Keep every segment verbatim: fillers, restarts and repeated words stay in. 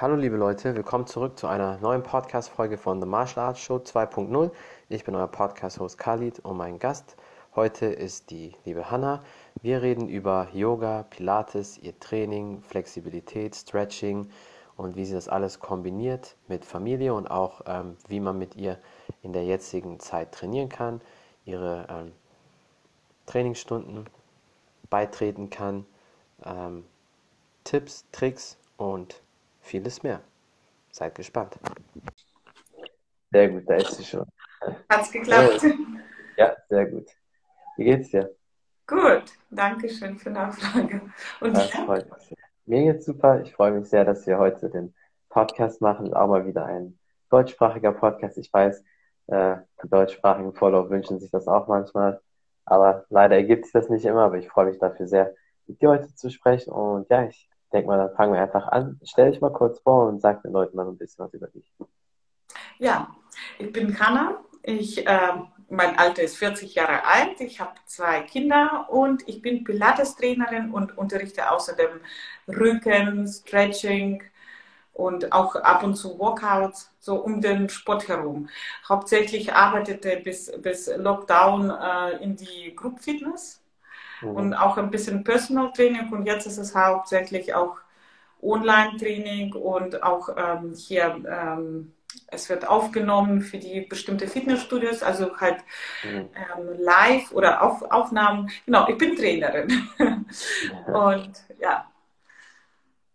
Hallo liebe Leute, willkommen zurück zu einer neuen Podcast-Folge von The Martial Arts Show zwei punkt null. Ich bin euer Podcast-Host Khalid und mein Gast heute ist die liebe Hannah. Wir reden über Yoga, Pilates, ihr Training, Flexibilität, Stretching und wie sie das alles kombiniert mit Familie und auch ähm, wie man mit ihr in der jetzigen Zeit trainieren kann, ihre ähm, Trainingsstunden beitreten kann, ähm, Tipps, Tricks und vieles mehr. Seid gespannt. Sehr gut, da ist sie schon. Hat's geklappt? Ja, sehr gut. Wie geht's dir? Gut, danke schön für die Nachfrage. Und das freut mich. Mir geht's super. Ich freue mich sehr, dass wir heute den Podcast machen. Auch mal wieder ein deutschsprachiger Podcast. Ich weiß, äh, die deutschsprachigen Follower wünschen sich das auch manchmal. Aber leider ergibt sich das nicht immer. Aber ich freue mich dafür sehr, mit dir heute zu sprechen. Und ja, ich denk mal, dann fangen wir einfach an. Stell dich mal kurz vor und sag den Leuten mal ein bisschen was über dich. Ja, ich bin Hannah. Ich, äh, mein Alter ist vierzig Jahre alt. Ich habe zwei Kinder und ich bin Pilates-Trainerin und unterrichte außerdem Rücken, Stretching und auch ab und zu Workouts, so um den Sport herum. Hauptsächlich arbeitete bis, bis Lockdown äh, in die Group Fitness. Und auch ein bisschen Personal Training und jetzt ist es hauptsächlich auch Online-Training und auch ähm, hier, ähm, es wird aufgenommen für die bestimmte Fitnessstudios, also halt ähm, live oder auf, Aufnahmen. Genau, ich bin Trainerin. Und ja.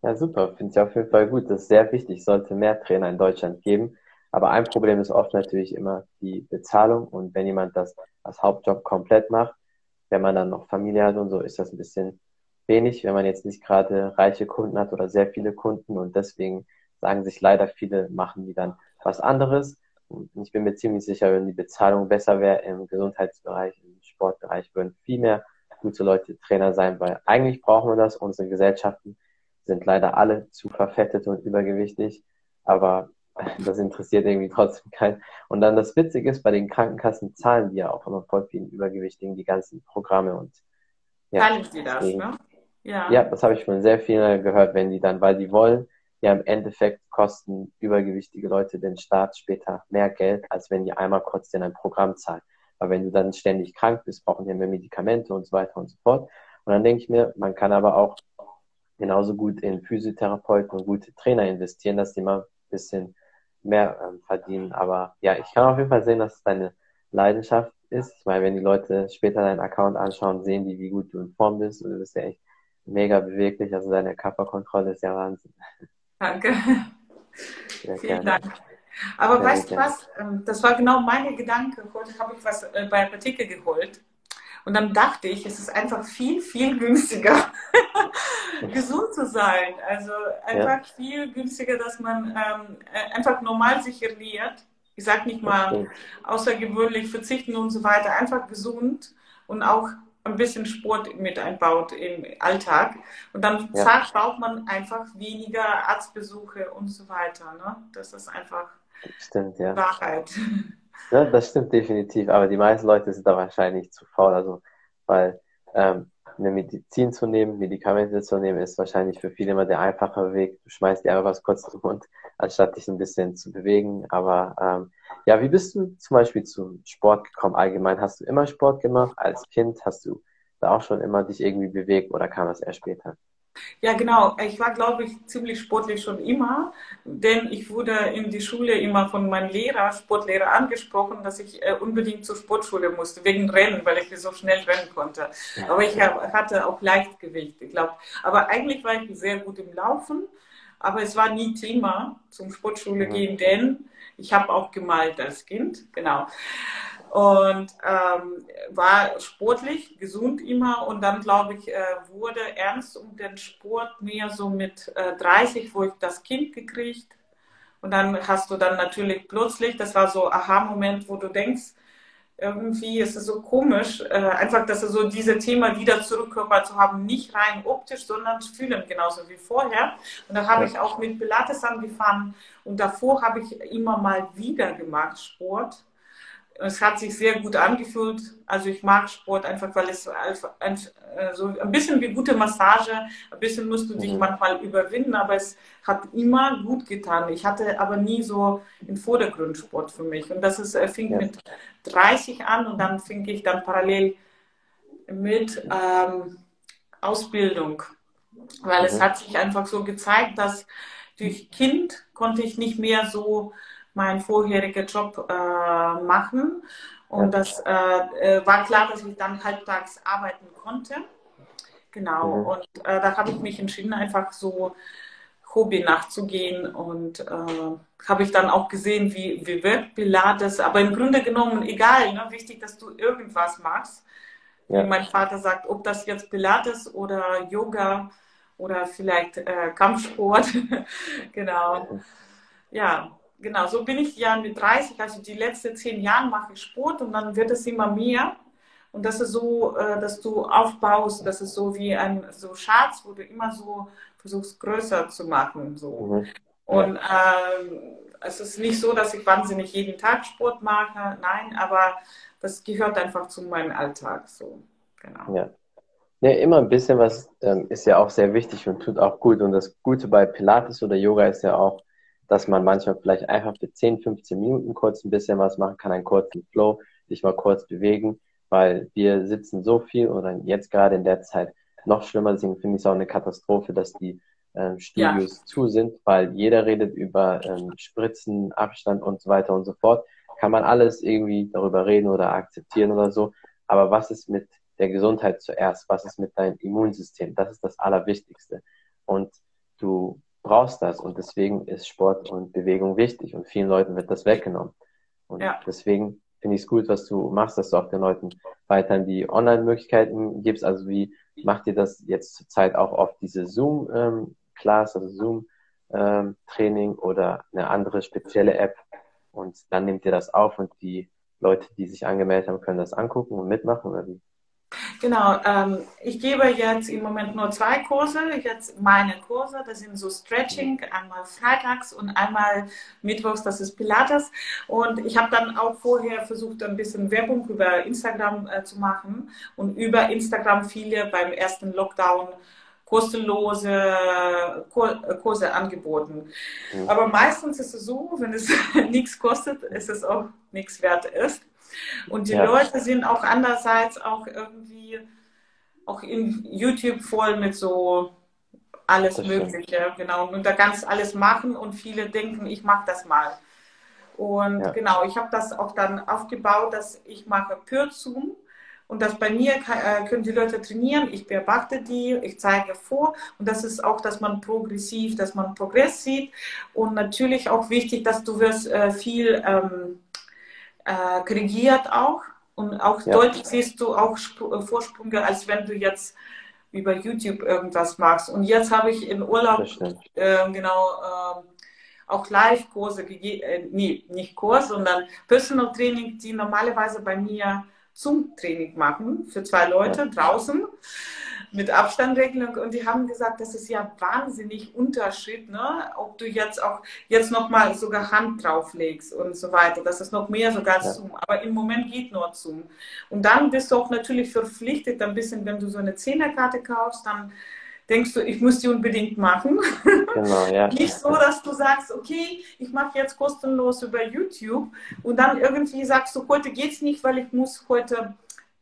Ja, super, finde ich auf jeden Fall gut. Das ist sehr wichtig, es sollte mehr Trainer in Deutschland geben. Aber ein Problem ist oft natürlich immer die Bezahlung und wenn jemand das als Hauptjob komplett macht, wenn man dann noch Familie hat und so, ist das ein bisschen wenig, wenn man jetzt nicht gerade reiche Kunden hat oder sehr viele Kunden und deswegen sagen sich leider viele, machen die dann was anderes und ich bin mir ziemlich sicher, wenn die Bezahlung besser wäre im Gesundheitsbereich, im Sportbereich, würden viel mehr gute Leute Trainer sein, weil eigentlich brauchen wir das. Unsere Gesellschaften sind leider alle zu verfettet und übergewichtig, aber das interessiert irgendwie trotzdem keinen. Und dann das Witzige ist, bei den Krankenkassen zahlen die ja auch immer voll vielen Übergewichtigen die ganzen Programme und ja. Zahlen die das, ne? Ja. Ja, das habe ich von sehr vielen gehört, wenn die dann, weil die wollen, ja im Endeffekt kosten übergewichtige Leute den Staat später mehr Geld, als wenn die einmal kurz in ein Programm zahlen. Weil wenn du dann ständig krank bist, brauchen die mehr Medikamente und so weiter und so fort. Und dann denke ich mir, man kann aber auch genauso gut in Physiotherapeuten und gute Trainer investieren, dass die mal ein bisschen mehr ähm, verdienen, aber ja, ich kann auf jeden Fall sehen, dass es deine Leidenschaft ist. Ich meine, wenn die Leute später deinen Account anschauen, sehen die, wie gut du in Form bist und du bist ja echt mega beweglich, also deine Körperkontrolle ist ja Wahnsinn. Danke. Sehr Vielen gerne. Dank. Aber Sehr weißt du was, das war genau meine Gedanke, heute habe ich was bei der Apotheke geholt und dann dachte ich, es ist einfach viel, viel günstiger, gesund zu sein. Also einfach ja. viel günstiger, dass man ähm, einfach normal sich ernährt. Ich sage nicht mal außergewöhnlich verzichten und so weiter. Einfach gesund und auch ein bisschen Sport mit einbaut im Alltag. Und dann ja. zack, braucht man einfach weniger Arztbesuche und so weiter. Ne? Das ist einfach stimmt, ja. Wahrheit. Ja, das stimmt definitiv, aber die meisten Leute sind da wahrscheinlich zu faul, also weil ähm, eine Medizin zu nehmen, Medikamente zu nehmen, ist wahrscheinlich für viele immer der einfache Weg. Du schmeißt dir einfach was kurz in den Mund, anstatt dich ein bisschen zu bewegen. Aber ähm, ja, wie bist du zum Beispiel zum Sport gekommen? Allgemein, hast du immer Sport gemacht? Als Kind hast du da auch schon immer dich irgendwie bewegt oder kam das erst später? Ja, genau. Ich war, glaube ich, ziemlich sportlich schon immer, denn ich wurde in die Schule immer von meinem Lehrer, Sportlehrer angesprochen, dass ich unbedingt zur Sportschule musste, wegen Rennen, weil ich so schnell rennen konnte. Aber ich hatte auch Leichtgewicht, ich glaube. Aber eigentlich war ich sehr gut im Laufen, aber es war nie Thema, zum Sportschule gehen, denn ich habe auch gemalt als Kind, genau. Und ähm, war sportlich, gesund immer und dann, glaube ich, äh, wurde ernst um den Sport mehr so mit äh, dreißig, wo ich das Kind gekriegt und dann hast du dann natürlich plötzlich, das war so ein Aha-Moment, wo du denkst, irgendwie ist es so komisch, äh, einfach, dass so dieses Thema wieder zurückkörper zu haben, nicht rein optisch, sondern fühlen, genauso wie vorher. Und da habe ich auch mit Pilates angefangen und davor habe ich immer mal wieder gemacht Sport. Es hat sich sehr gut angefühlt. Also ich mag Sport einfach, weil es so ein bisschen wie gute Massage, ein bisschen musst du dich manchmal überwinden, aber es hat immer gut getan. Ich hatte aber nie so im Vordergrund Sport für mich. Und das ist, fing ja. mit dreißig an und dann fing ich dann parallel mit ähm, Ausbildung. Weil mhm. es hat sich einfach so gezeigt, dass durch Kind konnte ich nicht mehr so meinen vorherigen Job äh, machen. Und das äh, war klar, dass ich dann halbtags arbeiten konnte. Genau, mhm. und äh, da habe ich mich entschieden, einfach so Hobby nachzugehen. Und äh, habe ich dann auch gesehen, wie, wie wirkt Pilates. Aber im Grunde genommen, egal, ne? Wichtig, dass du irgendwas machst. Ja. Wie mein Vater sagt, ob das jetzt Pilates oder Yoga oder vielleicht äh, Kampfsport. Genau, ja. Genau, so bin ich ja mit dreißig, also die letzten zehn Jahre mache ich Sport und dann wird es immer mehr. Und das ist so, dass du aufbaust, das ist so wie ein so Schatz, wo du immer so versuchst, größer zu machen. So. Und ähm, es ist nicht so, dass ich wahnsinnig jeden Tag Sport mache, nein, aber das gehört einfach zu meinem Alltag. So. Genau. Ja. Nee, immer ein bisschen was ähm, ist ja auch sehr wichtig und tut auch gut. Und das Gute bei Pilates oder Yoga ist ja auch, dass man manchmal vielleicht einfach für zehn, fünfzehn Minuten kurz ein bisschen was machen kann, einen kurzen Flow, sich mal kurz bewegen, weil wir sitzen so viel oder jetzt gerade in der Zeit noch schlimmer, deswegen finde ich es auch eine Katastrophe, dass die ähm, Studios ja. zu sind, weil jeder redet über ähm, Spritzen, Abstand und so weiter und so fort. Kann man alles irgendwie darüber reden oder akzeptieren oder so, aber was ist mit der Gesundheit zuerst? Was ist mit deinem Immunsystem? Das ist das Allerwichtigste. Und du brauchst das und deswegen ist Sport und Bewegung wichtig und vielen Leuten wird das weggenommen. Und ja. deswegen finde ich es gut, was du machst, dass du auch den Leuten weiterhin die Online-Möglichkeiten gibst. Also wie macht ihr das jetzt zurzeit auch auf diese Zoom-Class, also Zoom-Training oder eine andere spezielle App und dann nehmt ihr das auf und die Leute, die sich angemeldet haben, können das angucken und mitmachen oder wie? Genau, ähm, ich gebe jetzt im Moment nur zwei Kurse, jetzt meine Kurse, das sind so Stretching, einmal freitags und einmal mittwochs, das ist Pilates. Und ich habe dann auch vorher versucht, ein bisschen Werbung über Instagram äh, zu machen und über Instagram viele beim ersten Lockdown kostenlose Kurse angeboten. Mhm. Aber meistens ist es so, wenn es nichts kostet, ist es auch nichts wert ist. Und die ja. Leute sind auch andererseits auch irgendwie auch in YouTube voll mit so alles das Mögliche. Stimmt. Genau. Und da kannst du alles machen und viele denken, ich mache das mal. Und ja. genau, ich habe das auch dann aufgebaut, dass ich mache per Zoom. Und das bei mir kann, können die Leute trainieren, ich beobachte die, ich zeige vor. Und das ist auch, dass man progressiv, dass man Progress sieht. Und natürlich auch wichtig, dass du wirst äh, viel ähm, äh, korrigiert auch. Und auch ja. deutlich siehst du auch Sp- Vorsprünge, als wenn du jetzt über YouTube irgendwas machst. Und jetzt habe ich in Urlaub äh, genau äh, auch Live-Kurse gegeben, äh, nee, nicht Kurs, sondern Personal Training, die normalerweise bei mir Zoom-Training machen für zwei Leute draußen mit Abstandregelung und die haben gesagt, das ist ja wahnsinnig Unterschied, ne? Ob du jetzt auch jetzt nochmal sogar Hand drauflegst und so weiter, das ist noch mehr sogar Zoom, aber im Moment geht nur Zoom. Und dann bist du auch natürlich verpflichtet, ein bisschen, wenn du so eine Zehnerkarte kaufst, dann denkst du, ich muss die unbedingt machen. Genau, ja. Nicht so, dass du sagst, okay, ich mache jetzt kostenlos über YouTube und dann irgendwie sagst du, heute geht's nicht, weil ich muss heute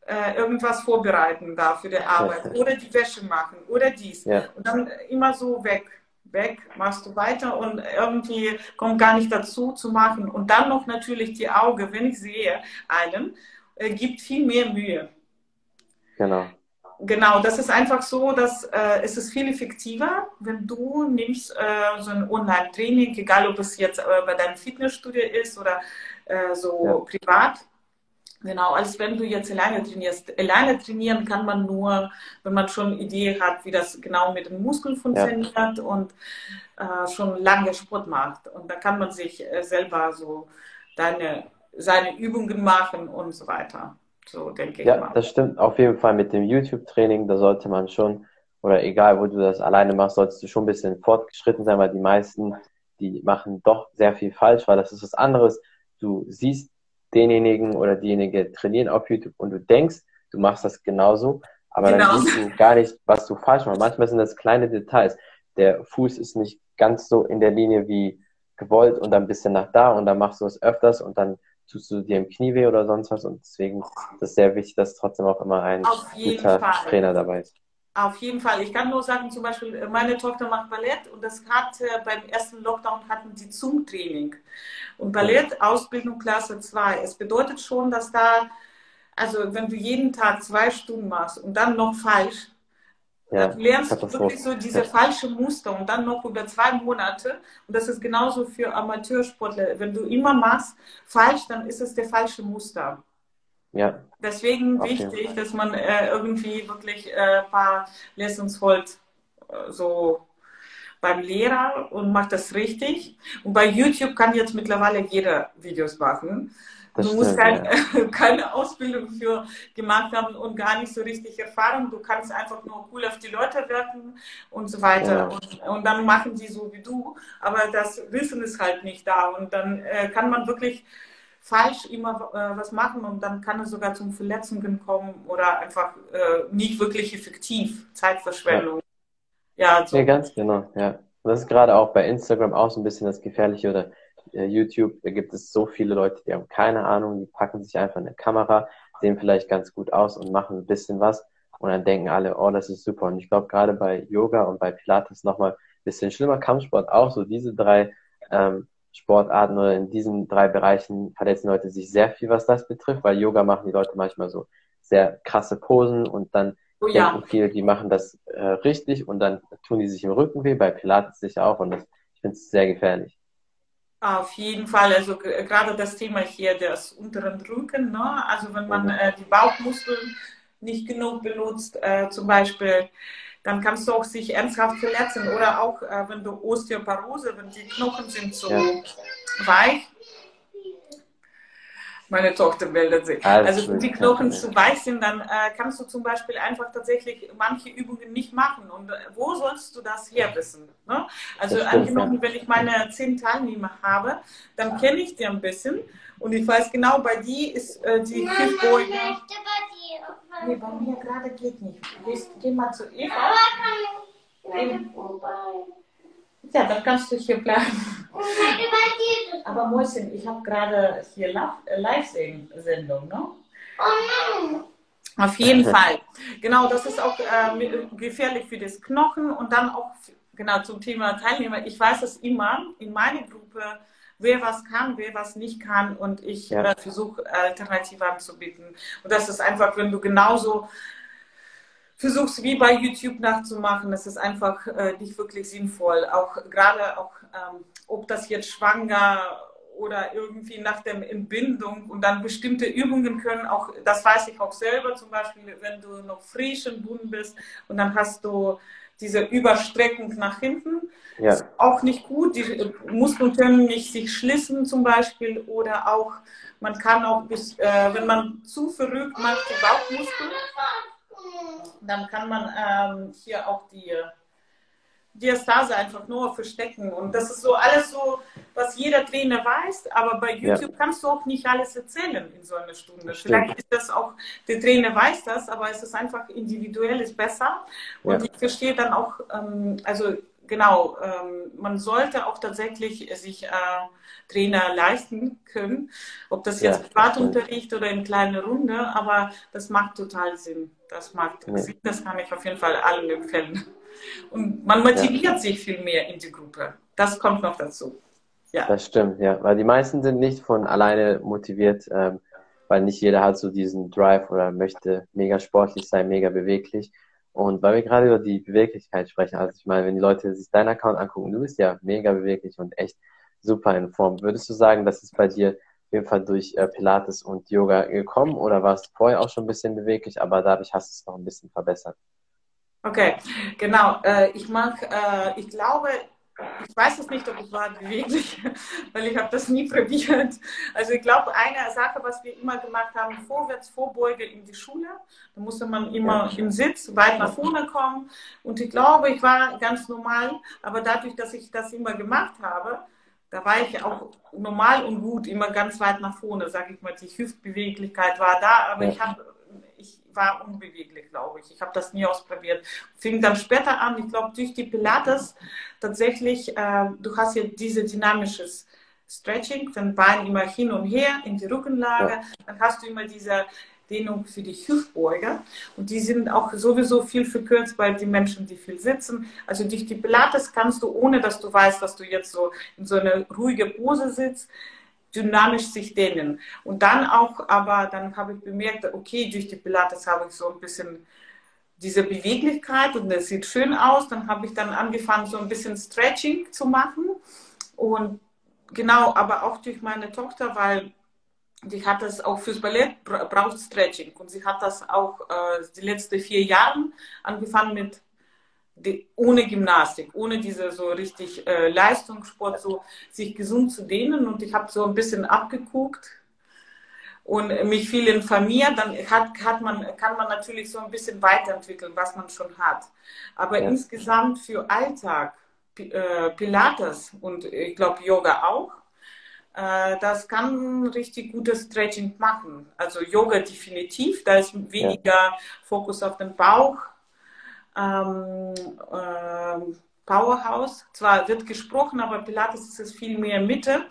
äh, irgendwas vorbereiten da für die Arbeit oder die Wäsche machen oder dies. Ja. Und dann immer so weg, weg, machst du weiter und irgendwie kommt gar nicht dazu zu machen. Und dann noch natürlich die Augen, wenn ich sehe einen, äh, gibt viel mehr Mühe. Genau. Genau, das ist einfach so, dass äh, es ist viel effektiver, wenn du nimmst äh, so ein Online-Training, egal ob es jetzt äh, bei deinem Fitnessstudio ist oder äh, so ja. privat. Genau, als wenn du jetzt alleine trainierst. Alleine trainieren kann man nur, wenn man schon eine Idee hat, wie das genau mit den Muskeln funktioniert ja. und äh, schon lange Sport macht. Und da kann man sich äh, selber so deine, seine Übungen machen und so weiter. So, denke ich ja, mal. Das stimmt auf jeden Fall mit dem YouTube-Training, da sollte man schon, oder egal, wo du das alleine machst, solltest du schon ein bisschen fortgeschritten sein, weil die meisten, die machen doch sehr viel falsch, weil das ist was anderes. Du siehst denjenigen oder diejenige trainieren auf YouTube und du denkst, du machst das genauso, aber genau. dann siehst du gar nicht, was du falsch machst. Manchmal sind das kleine Details. Der Fuß ist nicht ganz so in der Linie wie gewollt und dann ein bisschen nach da und dann machst du es öfters und dann tust du dir im Knie weh oder sonst was und deswegen ist es sehr wichtig, dass trotzdem auch immer ein guter Fall. Trainer dabei ist. Auf jeden Fall. Ich kann nur sagen, zum Beispiel, meine Tochter macht Ballett und das hat äh, beim ersten Lockdown hatten sie Zoom-Training. Und Ballett, Ausbildung Klasse zwei. Es bedeutet schon, dass da, also wenn du jeden Tag zwei Stunden machst und dann noch falsch, ja, dann lernst du wirklich so diese falsche Muster und dann noch über zwei Monate. Und das ist genauso für Amateursportler. Wenn du immer machst falsch, dann ist es der falsche Muster. Ja. Deswegen okay. wichtig, dass man äh, irgendwie wirklich ein äh, paar Lessons holt, äh, so beim Lehrer und macht das richtig. Und bei YouTube kann jetzt mittlerweile jeder Videos machen. Das du stimmt, musst kein, ja. keine Ausbildung für gemacht haben und gar nicht so richtig Erfahrung. Du kannst einfach nur cool auf die Leute wirken und so weiter. Ja. Und, und dann machen die so wie du. Aber das Wissen ist halt nicht da. Und dann äh, kann man wirklich falsch immer äh, was machen und dann kann es sogar zum Verletzungen kommen oder einfach äh, nicht wirklich effektiv, Zeitverschwendung. Ja, ja, so. Ja, ganz genau. Ja. Das ist gerade auch bei Instagram auch so ein bisschen das Gefährliche oder äh, YouTube, da gibt es so viele Leute, die haben keine Ahnung, die packen sich einfach eine Kamera, sehen vielleicht ganz gut aus und machen ein bisschen was und dann denken alle, oh, das ist super. Und ich glaube, gerade bei Yoga und bei Pilates nochmal ein bisschen schlimmer, Kampfsport auch, so diese drei ähm, Sportarten oder in diesen drei Bereichen verletzen Leute sich sehr viel, was das betrifft, weil Yoga machen die Leute manchmal so sehr krasse Posen und dann oh, ja. denken viele, die machen das äh, richtig und dann tun die sich im Rücken weh, bei Pilates sicher auch und das, ich finde es sehr gefährlich. Auf jeden Fall, also gerade das Thema hier des unteren Rücken, ne? Also wenn man mhm. äh, die Bauchmuskeln nicht genug benutzt, äh, zum Beispiel, dann kannst du auch sich ernsthaft verletzen. Oder auch, äh, wenn du Osteoporose, wenn die Knochen sind so ja. weich. Meine Tochter meldet sich. Alles also wenn die Knochen ja. zu weich sind, dann äh, kannst du zum Beispiel einfach tatsächlich manche Übungen nicht machen. Und äh, wo sollst du das her wissen? Ne? Also stimmt, angenommen, ja. wenn ich meine zehn Teilnehmer habe, dann kenne ich die ein bisschen. Und ich weiß genau, bei dir ist äh, die Kiffbeugen. Nee, bei mir gerade geht nicht. Geh mal zu Eva. Ja, dann kannst du hier bleiben. Aber Mäuschen, ich habe gerade hier Live-Sendung, ne? Oh nein! Auf jeden Fall. Genau, das ist auch äh, gefährlich für das Knochen. Und dann auch, genau, zum Thema Teilnehmer. Ich weiß es immer, in meiner Gruppe, wer was kann, wer was nicht kann und ich ja. äh, versuche Alternativen anzubieten. Und das ist einfach, wenn du genauso versuchst, wie bei YouTube nachzumachen, das ist einfach äh, nicht wirklich sinnvoll. Auch gerade, auch ähm, ob das jetzt schwanger oder irgendwie nach der Entbindung und dann bestimmte Übungen können, auch das weiß ich auch selber, zum Beispiel, wenn du noch frisch entbunden bist und dann hast du diese Überstreckung nach hinten, ja. ist auch nicht gut. Die Muskeln können nicht sich schließen zum Beispiel oder auch, man kann auch, bis, äh, wenn man zu verrückt macht, die Bauchmuskeln, dann kann man ähm, hier auch die Diastase einfach nur verstecken. Und das ist so alles so, was jeder Trainer weiß, aber bei YouTube ja. kannst du auch nicht alles erzählen in so einer Stunde. Stimmt. Vielleicht ist das auch, der Trainer weiß das, aber es ist einfach individuell, ist besser. Und ja. ich verstehe dann auch, ähm, also genau, ähm, man sollte auch tatsächlich sich äh, Trainer leisten können, ob das jetzt ja. Privatunterricht oder in kleine Runde, aber das macht total Sinn. Das macht ja. Sinn, das kann ich auf jeden Fall allen empfehlen. Und man motiviert ja. sich viel mehr in die Gruppe. Das kommt noch dazu. Ja. Das stimmt, ja. Weil die meisten sind nicht von alleine motiviert, ähm, weil nicht jeder hat so diesen Drive oder möchte mega sportlich sein, mega beweglich. Und weil wir gerade über die Beweglichkeit sprechen, also ich meine, wenn die Leute sich deinen Account angucken, du bist ja mega beweglich und echt super in Form. Würdest du sagen, das ist bei dir auf jeden Fall durch äh, Pilates und Yoga gekommen oder warst du vorher auch schon ein bisschen beweglich, aber dadurch hast du es noch ein bisschen verbessert? Okay, genau. Äh, ich mag, äh, ich glaube, ich weiß es nicht, ob ich war beweglich, weil ich habe das nie probiert. Also ich glaube, eine Sache, was wir immer gemacht haben, vorwärts, Vorbeuge in die Schule. Da musste man immer ja. im Sitz weit nach vorne kommen. Und ich glaube, ich war ganz normal, aber dadurch, dass ich das immer gemacht habe, Da war ich auch normal und gut immer ganz weit nach vorne, sage ich mal. Die Hüftbeweglichkeit war da, aber ja. ich, hab, ich war unbeweglich, glaube ich. Ich habe das nie ausprobiert. Fing dann später an, ich glaube, durch die Pilates tatsächlich, äh, du hast ja diese dynamisches Stretching, dein Bein immer hin und her in die Rückenlage. Ja. Dann hast du immer diese Dehnung für die Hüftbeuger. Und die sind auch sowieso viel verkürzt bei den Menschen, die viel sitzen. Also durch die Pilates kannst du, ohne dass du weißt, dass du jetzt so in so eine ruhige Pose sitzt, dynamisch sich dehnen. Und dann auch, aber dann habe ich bemerkt, okay, durch die Pilates habe ich so ein bisschen diese Beweglichkeit und das sieht schön aus. Dann habe ich dann angefangen, so ein bisschen Stretching zu machen. Und genau, aber auch durch meine Tochter, weil die hat das auch fürs Ballett, braucht Stretching. Und sie hat das auch äh, die letzten vier Jahre angefangen mit, die, ohne Gymnastik, ohne diese so richtig äh, Leistungssport, so sich gesund zu dehnen. Und ich habe so ein bisschen abgeguckt und mich viel informiert. Dann hat, hat man, kann man natürlich so ein bisschen weiterentwickeln, was man schon hat. Aber ja. insgesamt für Alltag, Pilates und ich glaube Yoga auch, das kann richtig gutes Stretching machen. Also Yoga definitiv, da ist weniger ja. Fokus auf den Bauch. Ähm, ähm, Powerhouse, zwar wird gesprochen, aber Pilates ist es viel mehr Mitte.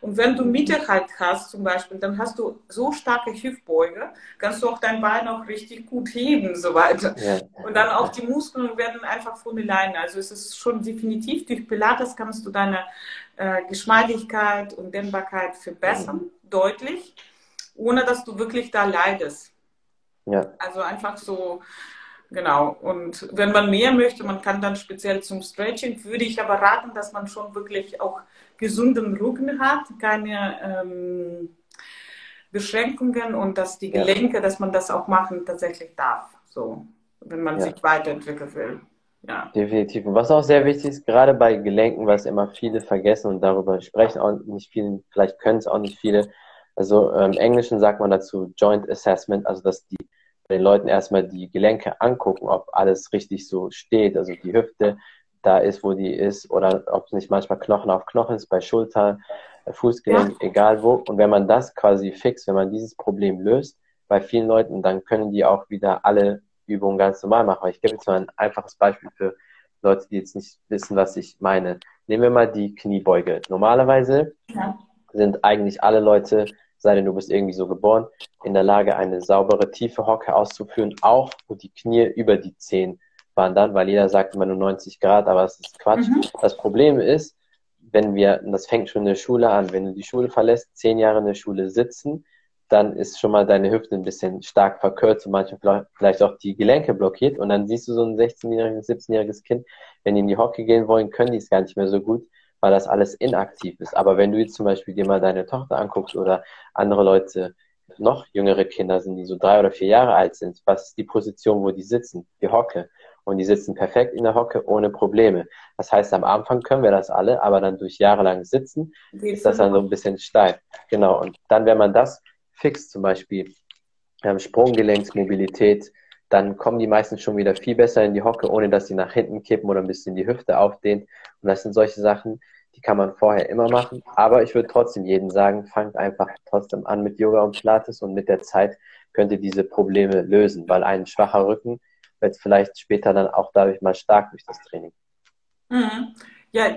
Und wenn du Mitte halt hast zum Beispiel, dann hast du so starke Hüftbeuge, kannst du auch dein Bein auch richtig gut heben, so weiter. Ja. Und dann auch die Muskeln werden einfach von alleine. Also es ist schon definitiv, durch Pilates kannst du deine äh, Geschmeidigkeit und Dehnbarkeit verbessern, ja. deutlich, ohne dass du wirklich da leidest. Ja. Also einfach so... Genau, und wenn man mehr möchte, man kann dann speziell zum Stretching, würde ich aber raten, dass man schon wirklich auch gesunden Rücken hat, keine ähm, Beschränkungen und dass die Gelenke, ja. dass man das auch machen tatsächlich darf, so, wenn man ja. sich weiterentwickeln will. Ja. Definitiv. Und was auch sehr wichtig ist, gerade bei Gelenken, was immer viele vergessen und darüber sprechen auch nicht viele, vielleicht können es auch nicht viele, also im Englischen sagt man dazu Joint Assessment, also dass die den Leuten erstmal die Gelenke angucken, ob alles richtig so steht, also die Hüfte da ist, wo die ist, oder ob es nicht manchmal Knochen auf Knochen ist, bei Schultern, Fußgelenk, ja. egal wo. Und wenn man das quasi fixt, wenn man dieses Problem löst, bei vielen Leuten, dann können die auch wieder alle Übungen ganz normal machen. Ich gebe jetzt mal ein einfaches Beispiel für Leute, die jetzt nicht wissen, was ich meine. Nehmen wir mal die Kniebeuge. Normalerweise ja. sind eigentlich alle Leute, sei denn du bist irgendwie so geboren, in der Lage, eine saubere, tiefe Hocke auszuführen, auch wo die Knie über die Zehen wandern, weil jeder sagt immer nur neunzig Grad, aber das ist Quatsch. Mhm. Das Problem ist, wenn wir, das fängt schon in der Schule an, wenn du die Schule verlässt, zehn Jahre in der Schule sitzen, dann ist schon mal deine Hüfte ein bisschen stark verkürzt und manchmal vielleicht auch die Gelenke blockiert und dann siehst du so ein sechzehnjähriges, siebzehnjähriges Kind, wenn die in die Hocke gehen wollen, können die es gar nicht mehr so gut, weil das alles inaktiv ist. Aber wenn du jetzt zum Beispiel dir mal deine Tochter anguckst oder andere Leute, noch jüngere Kinder sind, die so drei oder vier Jahre alt sind, was ist die Position, wo die sitzen? Die Hocke. Und die sitzen perfekt in der Hocke, ohne Probleme. Das heißt, am Anfang können wir das alle, aber dann durch jahrelang Sitzen ist das dann so ein bisschen steif. Genau. Und dann, wenn man das fixt, zum Beispiel Sprunggelenksmobilität, dann kommen die meistens schon wieder viel besser in die Hocke, ohne dass sie nach hinten kippen oder ein bisschen die Hüfte aufdehnen. Und das sind solche Sachen, die kann man vorher immer machen. Aber ich würde trotzdem jedem sagen, fangt einfach trotzdem an mit Yoga und Pilates und mit der Zeit könnt ihr diese Probleme lösen, weil ein schwacher Rücken wird vielleicht später dann auch dadurch mal stark durch das Training. Mhm. Ja,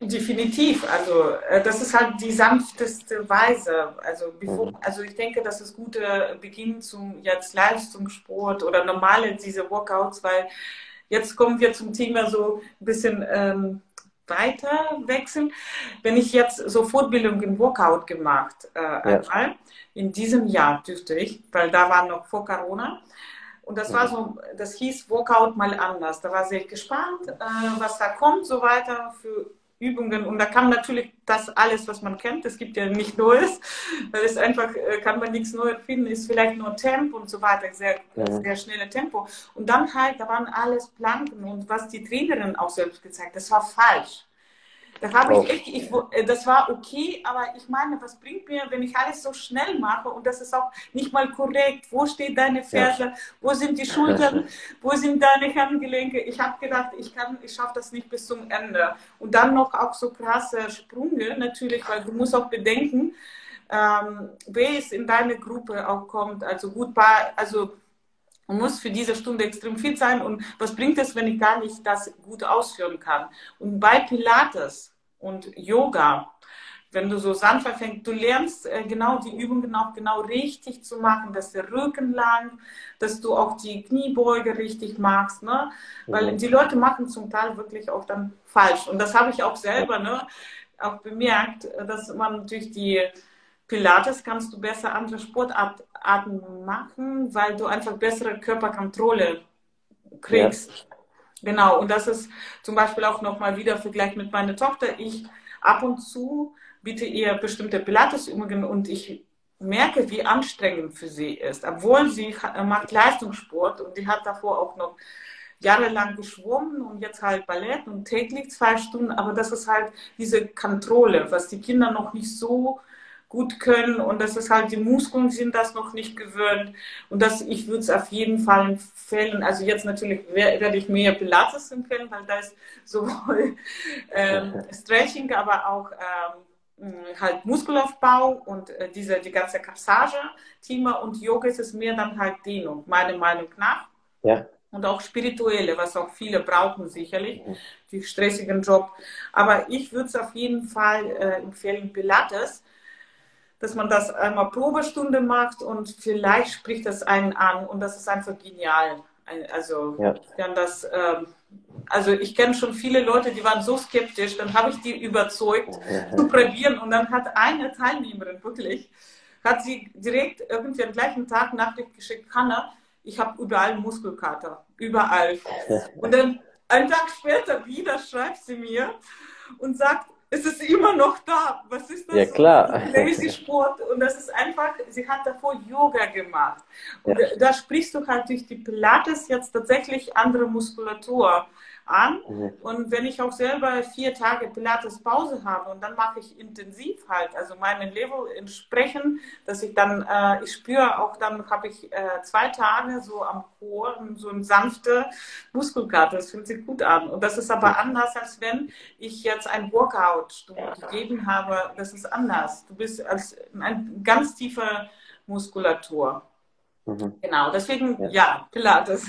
definitiv. Also das ist halt die sanfteste Weise. Also, bevor, mhm. also ich denke, das ist guter Beginn zum jetzt Leistungssport oder normale diese Workouts, weil jetzt kommen wir zum Thema so ein bisschen ähm, weiter wechseln. Wenn ich jetzt so Fortbildung im Workout gemacht äh, ja. einmal, in diesem Jahr dürfte ich, weil da war noch vor Corona. Und das war so, das hieß Workout mal anders. Da war sehr gespannt, äh, was da kommt, so weiter für Übungen. Und da kam natürlich das alles, was man kennt. Es gibt ja nicht Neues. Weil es einfach, äh, kann man nichts Neues finden, ist vielleicht nur Tempo und so weiter, sehr, ja. sehr schnelle Tempo. Und dann halt, da waren alles Planken und was die Trainerin auch selbst gezeigt hat, das war falsch. Da habe ich echt, ich, das war okay, aber ich meine, was bringt mir, wenn ich alles so schnell mache und das ist auch nicht mal korrekt, wo steht deine Ferse, ja. wo sind die Schultern, wo sind deine Handgelenke, ich habe gedacht, ich kann, ich schaffe das nicht bis zum Ende und dann noch auch so krasse Sprünge natürlich, weil du musst auch bedenken, ähm, wer es in deine Gruppe auch kommt, also gut, paar, also man muss für diese Stunde extrem fit sein und was bringt es, wenn ich gar nicht das gut ausführen kann? Und bei Pilates und Yoga, wenn du so sanft anfängst, du lernst äh, genau die Übungen auch genau richtig zu machen, dass der Rücken lang, dass du auch die Kniebeuge richtig machst, ne? Weil mhm. die Leute machen zum Teil wirklich auch dann falsch und das habe ich auch selber ne, auch bemerkt, dass man natürlich die Pilates kannst du besser andere Sportarten machen, weil du einfach bessere Körperkontrolle kriegst. Ja. Genau, und das ist zum Beispiel auch nochmal wieder Vergleich mit meiner Tochter. Ich ab und zu biete ihr bestimmte Pilatesübungen und ich merke, wie anstrengend für sie ist. Obwohl sie macht Leistungssport und die hat davor auch noch jahrelang geschwommen und jetzt halt Ballett und täglich zwei Stunden. Aber das ist halt diese Kontrolle, was die Kinder noch nicht so gut können und das ist halt, die Muskeln sind das noch nicht gewöhnt und das, ich würde es auf jeden Fall empfehlen, also jetzt natürlich werde ich mehr Pilates empfehlen, weil da ist sowohl ähm, Stretching, aber auch ähm, halt Muskelaufbau und äh, diese, die ganze Kapsage-Thema und Yoga ist es mehr dann halt Dehnung, meiner Meinung nach. Ja. Und auch spirituelle, was auch viele brauchen sicherlich, durch stressigen Job, aber ich würde es auf jeden Fall äh, empfehlen, Pilates, dass man das einmal Probestunde macht und vielleicht spricht das einen an und das ist einfach genial. Also, ja. ich kann das, ähm, also ich kenne schon viele Leute, die waren so skeptisch, dann habe ich die überzeugt ja. zu probieren und dann hat eine Teilnehmerin wirklich, hat sie direkt irgendwie am gleichen Tag Nachricht geschickt, Hannah, ich habe überall Muskelkater, überall. Und dann einen Tag später wieder schreibt sie mir und sagt, es ist immer noch da. Was ist das? Ja, klar. Lazy Sport. Und das ist einfach, sie hat davor Yoga gemacht. Und ja. da sprichst du halt durch die Pilates jetzt tatsächlich andere Muskulatur an. Mhm. Und wenn ich auch selber vier Tage Pilates Pause habe und dann mache ich intensiv halt, also meinem Level entsprechend, dass ich dann, äh, ich spüre auch, dann habe ich äh, zwei Tage so am Chor, so ein sanfter Muskelkater, das fühlt sich gut an. Und das ist aber anders, als wenn ich jetzt ein Workout-Stunde ja. gegeben habe, das ist anders. Du bist als ein ganz tiefer Muskulatur. Mhm. Genau, deswegen, ja, ja Pilates.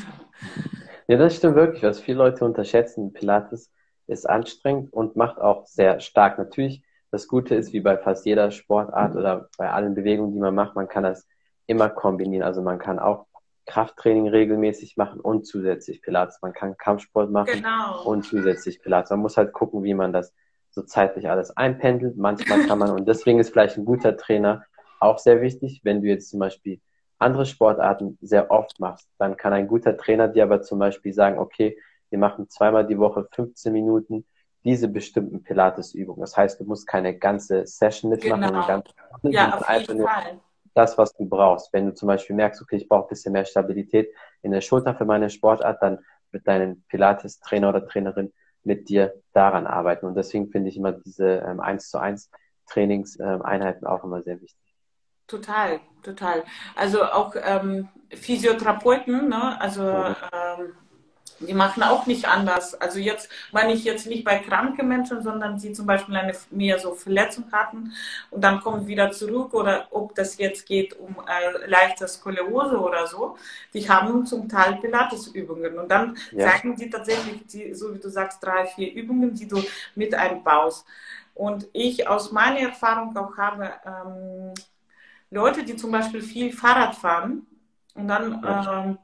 Ja, das stimmt wirklich, was viele Leute unterschätzen. Pilates ist anstrengend und macht auch sehr stark. Natürlich, das Gute ist, wie bei fast jeder Sportart oder bei allen Bewegungen, die man macht, man kann das immer kombinieren. Also man kann auch Krafttraining regelmäßig machen und zusätzlich Pilates. Man kann Kampfsport machen genau. und zusätzlich Pilates. Man muss halt gucken, wie man das so zeitlich alles einpendelt. Manchmal kann man, und deswegen ist vielleicht ein guter Trainer auch sehr wichtig, wenn du jetzt zum Beispiel andere Sportarten sehr oft machst, dann kann ein guter Trainer dir aber zum Beispiel sagen, okay, wir machen zweimal die Woche fünfzehn Minuten diese bestimmten Pilates-Übungen. Das heißt, du musst keine ganze Session mitmachen. Genau. Eine ganze Stunde, ja, auf einfach jeden nur Fall. Das, was du brauchst. Wenn du zum Beispiel merkst, okay, ich brauche ein bisschen mehr Stabilität in der Schulter für meine Sportart, dann wird dein Pilates-Trainer oder Trainerin mit dir daran arbeiten. Und deswegen finde ich immer diese ähm, eins zu eins Trainingseinheiten auch immer sehr wichtig. Total, total. Also auch ähm, Physiotherapeuten, ne? Also ähm, die machen auch nicht anders. Also jetzt meine ich jetzt nicht bei kranken Menschen, sondern die zum Beispiel eine, mehr so Verletzung hatten und dann kommen wieder zurück oder ob das jetzt geht um äh, leichte Skoliose oder so, die haben zum Teil Pilatesübungen und dann ja. zeigen die tatsächlich, die, so wie du sagst, drei, vier Übungen, die du mit einbaust. Und ich aus meiner Erfahrung auch habe, ähm, Leute, die zum Beispiel viel Fahrrad fahren und dann ähm,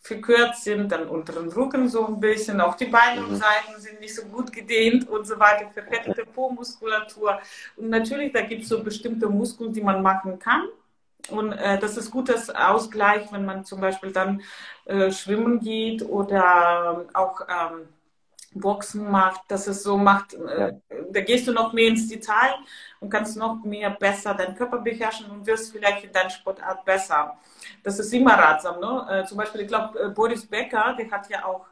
verkürzt sind, dann unteren Rücken so ein bisschen, auch die Beine und Seiten sind nicht so gut gedehnt und so weiter, verfettete Po-Muskulatur. Und natürlich, da gibt es so bestimmte Muskeln, die man machen kann. Und äh, das ist guter Ausgleich, wenn man zum Beispiel dann äh, schwimmen geht oder äh, auch ähm, Boxen macht, dass es so macht, ja. da gehst du noch mehr ins Detail und kannst noch mehr besser deinen Körper beherrschen und wirst vielleicht in deiner Sportart besser. Das ist immer ratsam. Ne? Zum Beispiel, ich glaube, Boris Becker, der hat ja auch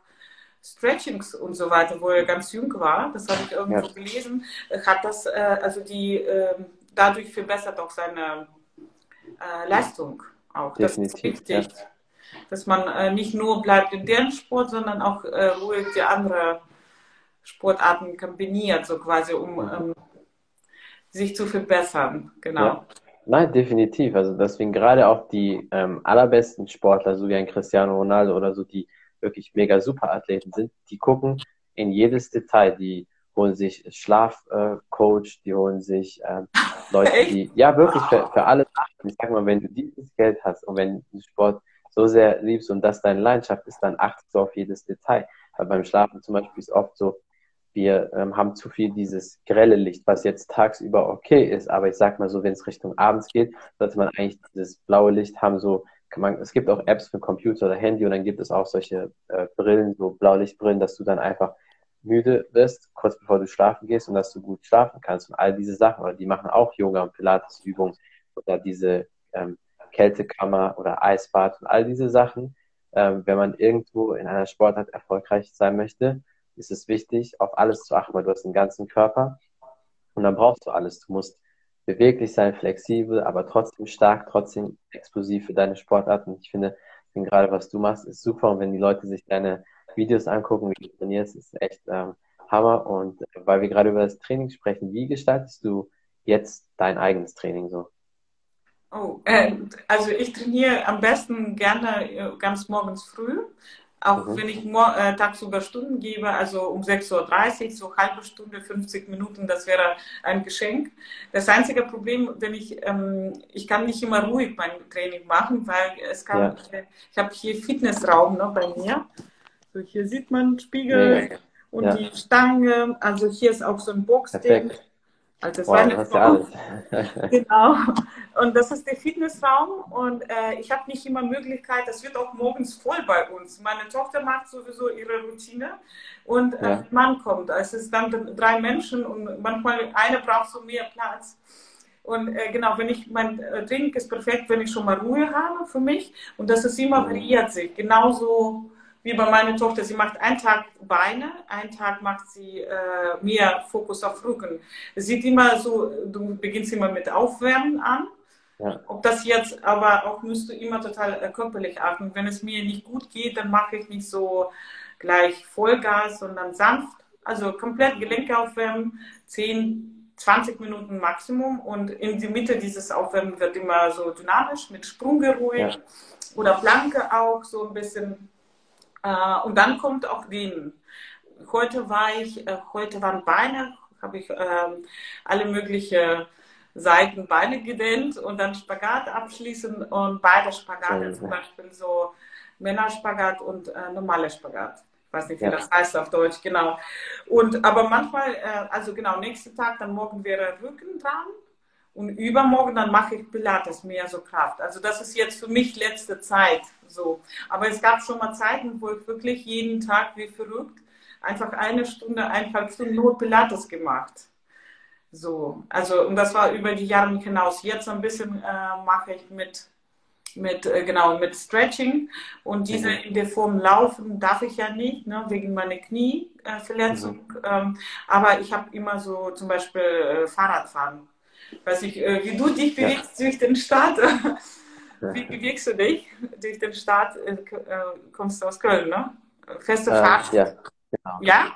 Stretchings und so weiter, wo er ganz jung war, das habe ich irgendwo ja. gelesen, hat das, also die, dadurch verbessert auch seine Leistung auch. Definitiv, das ist wichtig, ja. dass man nicht nur bleibt in deren Sport, sondern auch ruhig die anderen Sportarten kombiniert, so quasi, um mhm. sich zu verbessern, genau. Ja. Nein, definitiv. Also deswegen gerade auch die ähm, allerbesten Sportler, so wie ein Cristiano Ronaldo oder so, die wirklich mega Superathleten sind, die gucken in jedes Detail. Die holen sich Schlafcoach, äh, die holen sich äh, Leute, die ja wirklich für, für alles achten. Ich sag mal, wenn du dieses Geld hast und wenn du Sport so sehr liebst und das deine Leidenschaft ist, dann achtest du auf jedes Detail. Weil beim Schlafen zum Beispiel ist oft so, wir ähm, haben zu viel dieses grelle Licht, was jetzt tagsüber okay ist, aber ich sag mal so, wenn es Richtung abends geht, sollte man eigentlich dieses blaue Licht haben, so kann man, es gibt auch Apps für Computer oder Handy und dann gibt es auch solche äh, Brillen, so Blaulichtbrillen, dass du dann einfach müde wirst, kurz bevor du schlafen gehst und dass du gut schlafen kannst und all diese Sachen, oder die machen auch Yoga und Pilates-Übungen oder diese ähm, Kältekammer oder Eisbad und all diese Sachen, ähm, wenn man irgendwo in einer Sportart erfolgreich sein möchte, ist es wichtig, auf alles zu achten, weil du hast den ganzen Körper und dann brauchst du alles. Du musst beweglich sein, flexibel, aber trotzdem stark, trotzdem explosiv für deine Sportart. Und ich finde, gerade was du machst, ist super. Und wenn die Leute sich deine Videos angucken, wie du trainierst, ist echt ähm, Hammer. Und weil wir gerade über das Training sprechen, wie gestaltest du jetzt dein eigenes Training so? Oh, äh, also ich trainiere am besten gerne ganz morgens früh. Auch mhm. wenn ich äh, tagsüber Stunden gebe, also um sechs Uhr dreißig, so halbe Stunde, fünfzig Minuten, das wäre ein Geschenk. Das einzige Problem, wenn ich, ähm, ich kann nicht immer ruhig mein Training machen, weil es kann, ja. ich, ich habe hier Fitnessraum noch bei mir. So, hier sieht man Spiegel ja. und ja. die Stange, also hier ist auch so ein Boxding. Also das Boah, war eine Frau. Genau. Und das ist der Fitnessraum und äh, ich habe nicht immer Möglichkeit, das wird auch morgens voll bei uns. Meine Tochter macht sowieso ihre Routine und äh, ja. Mann kommt. Es ist dann drei Menschen und manchmal einer braucht so mehr Platz. Und äh, genau, wenn ich mein äh, Training ist perfekt, wenn ich schon mal Ruhe habe für mich und das ist immer mhm. variiert sich. Genauso wie bei meiner Tochter, sie macht einen Tag Beine, einen Tag macht sie äh, mehr Fokus auf Rücken. Es sieht immer so, du beginnst immer mit Aufwärmen an. Ja. Ob das jetzt, aber auch musst du immer total äh, körperlich achten. Wenn es mir nicht gut geht, dann mache ich nicht so gleich Vollgas, sondern sanft. Also komplett Gelenke aufwärmen, zehn, zwanzig Minuten Maximum. Und in die Mitte dieses Aufwärmen wird immer so dynamisch, mit Sprunggeruhig ja. oder Planke auch so ein bisschen. Uh, und dann kommt auch Dehnen. Heute war ich, äh, heute waren Beine, habe ich äh, alle möglichen Seiten Beine gedehnt und dann Spagat abschließen und beide Spagate, mhm. zum Beispiel so Männerspagat und äh, normale Spagat. Ich weiß nicht, wie ja. das heißt auf Deutsch, genau. Und, aber manchmal, äh, also genau, nächsten Tag, dann morgen wäre Rücken dran und übermorgen, dann mache ich Pilates, mehr so Kraft. Also das ist jetzt für mich letzte Zeit. So. Aber es gab schon mal Zeiten, wo ich wirklich jeden Tag wie verrückt einfach eine Stunde, eineinhalb Stunden nur Pilates gemacht. So. Also, und das war über die Jahre hinaus. Jetzt ein bisschen äh, mache ich mit, mit, äh, genau, mit Stretching. Und diese mhm. in der Form laufen darf ich ja nicht, ne, wegen meiner Knieverletzung. Mhm. Ähm, aber ich habe immer so zum Beispiel äh, Fahrradfahren. Weiß ich, äh, wie du dich bewegst ja. durch den Staat. Wie bewegst du dich durch den Staat? Äh, kommst du aus Köln, ne? Feste äh, Fahrt? Ja, genau. Ja?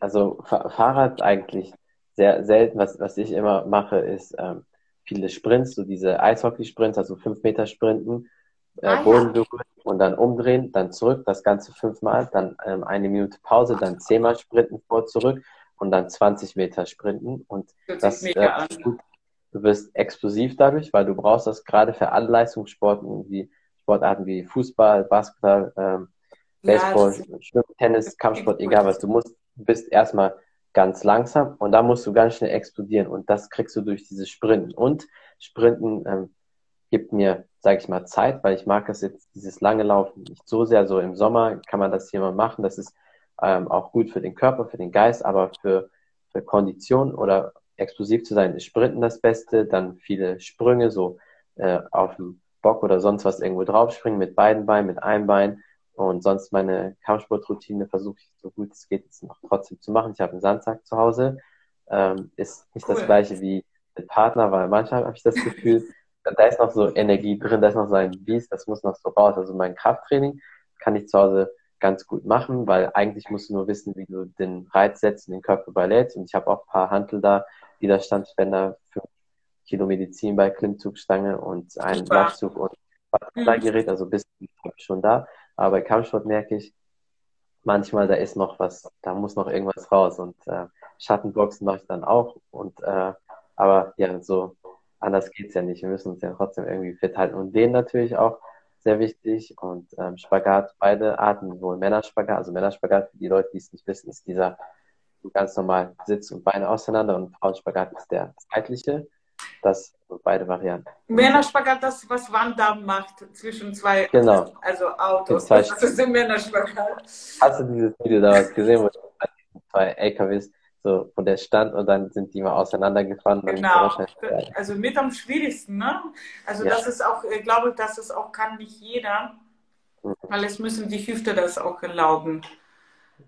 Also Fahrrad eigentlich sehr selten. Was, was ich immer mache, ist ähm, viele Sprints, so diese Eishockey-Sprints, also fünf Meter Sprinten, äh, ah, Boden berühren ja. und dann umdrehen, dann zurück, das Ganze fünfmal, dann ähm, eine Minute Pause, dann zehnmal Sprinten vor, zurück und dann zwanzig Meter Sprinten. Und das ist äh, gut. Du wirst explosiv dadurch, weil du brauchst das gerade für alle Leistungssportarten wie Sportarten wie Fußball, Basketball, ähm, Baseball, ja, Schwimmen, Tennis, Kampfsport, egal was. Du musst, du bist erstmal ganz langsam und dann musst du ganz schnell explodieren und das kriegst du durch dieses Sprinten. Und Sprinten ähm, gibt mir, sage ich mal, Zeit, weil ich mag das jetzt, dieses lange Laufen nicht so sehr. So im Sommer kann man das hier mal machen. Das ist ähm, auch gut für den Körper, für den Geist, aber für, für Kondition oder explosiv zu sein, ist Sprinten das Beste, dann viele Sprünge, so äh, auf dem Bock oder sonst was irgendwo draufspringen, mit beiden Beinen, mit einem Bein Und sonst meine Kampfsportroutine versuche ich so gut es geht jetzt noch trotzdem zu machen. Ich habe einen Sandsack zu Hause. Ähm, ist nicht cool. Das gleiche wie mit Partner, weil manchmal habe ich das Gefühl, da ist noch so Energie drin, da ist noch so ein Biest, das muss noch so raus. Also mein Krafttraining kann ich zu Hause ganz gut machen, weil eigentlich musst du nur wissen, wie du den Reiz setzt und den Körper überlädst. Und ich habe auch ein paar Hantel da, Widerstandsbänder, fünf Kilo Medizin bei Klimmzugstange und einen Laufzug und Butterfly-Gerät, also bist du schon da. Aber bei Kampfsport merke ich, manchmal da ist noch was, da muss noch irgendwas raus. Und äh, Schattenboxen mache ich dann auch. Und äh, aber ja, so anders geht's ja nicht. Wir müssen uns ja trotzdem irgendwie fit halten. Und den natürlich auch sehr wichtig. Und ähm, Spagat, beide Arten, wohl Männerspagat, also Männerspagat, für die Leute, die es nicht wissen, ist dieser ganz normal Sitz und Beine auseinander, und Frauenspagat ist der seitliche. Das sind beide Varianten. Männerspagat, das, was Van Damme macht, zwischen zwei genau. also Autos. Das ist der Männerspagat. Hast du dieses Video damals gesehen, wo zwei L K Ws so von der stand und dann sind die mal auseinandergefahren? Genau. Also mit am schwierigsten, ne? Also ja. Das ist auch, ich glaube, das ist auch, kann nicht jeder, mhm. weil es müssen die Hüfte das auch erlauben.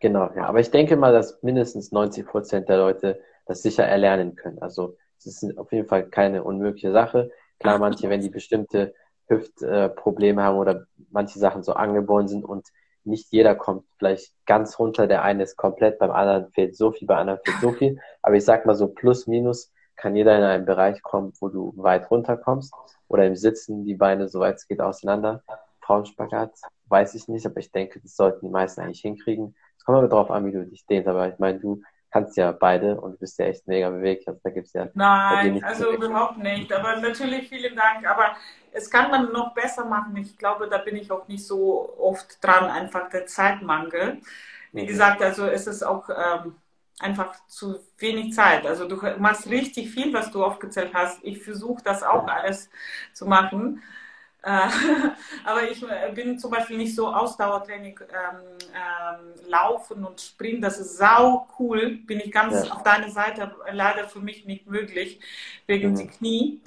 Genau, ja. Aber ich denke mal, dass mindestens neunzig Prozent der Leute das sicher erlernen können. Also es ist auf jeden Fall keine unmögliche Sache. Klar, manche, wenn die bestimmte Hüftprobleme äh, haben oder manche Sachen so angeboren sind und nicht jeder kommt vielleicht ganz runter, der eine ist komplett, beim anderen fehlt so viel, beim anderen fehlt so viel. Aber ich sag mal so plus minus kann jeder in einen Bereich kommen, wo du weit runter kommst oder im Sitzen die Beine so weit es geht auseinander. Frauenspagat weiß ich nicht, aber ich denke, das sollten die meisten eigentlich hinkriegen. Kommt aber drauf an, wie du dich dehnst, aber ich meine, du kannst ja beide und du bist ja echt mega beweglich, also da gibt's ja... Nein, also überhaupt nicht, aber natürlich vielen Dank, aber es kann man noch besser machen, ich glaube, da bin ich auch nicht so oft dran, einfach der Zeitmangel. Wie mhm. gesagt, also es ist auch ähm, einfach zu wenig Zeit, also du machst richtig viel, was du aufgezählt hast, ich versuche das auch alles zu machen. Aber ich bin zum Beispiel nicht so Ausdauertraining, ähm, ähm, Laufen und Sprinten, das ist sau cool, bin ich ganz ja. auf deiner Seite, leider für mich nicht möglich, wegen mhm. die Knie.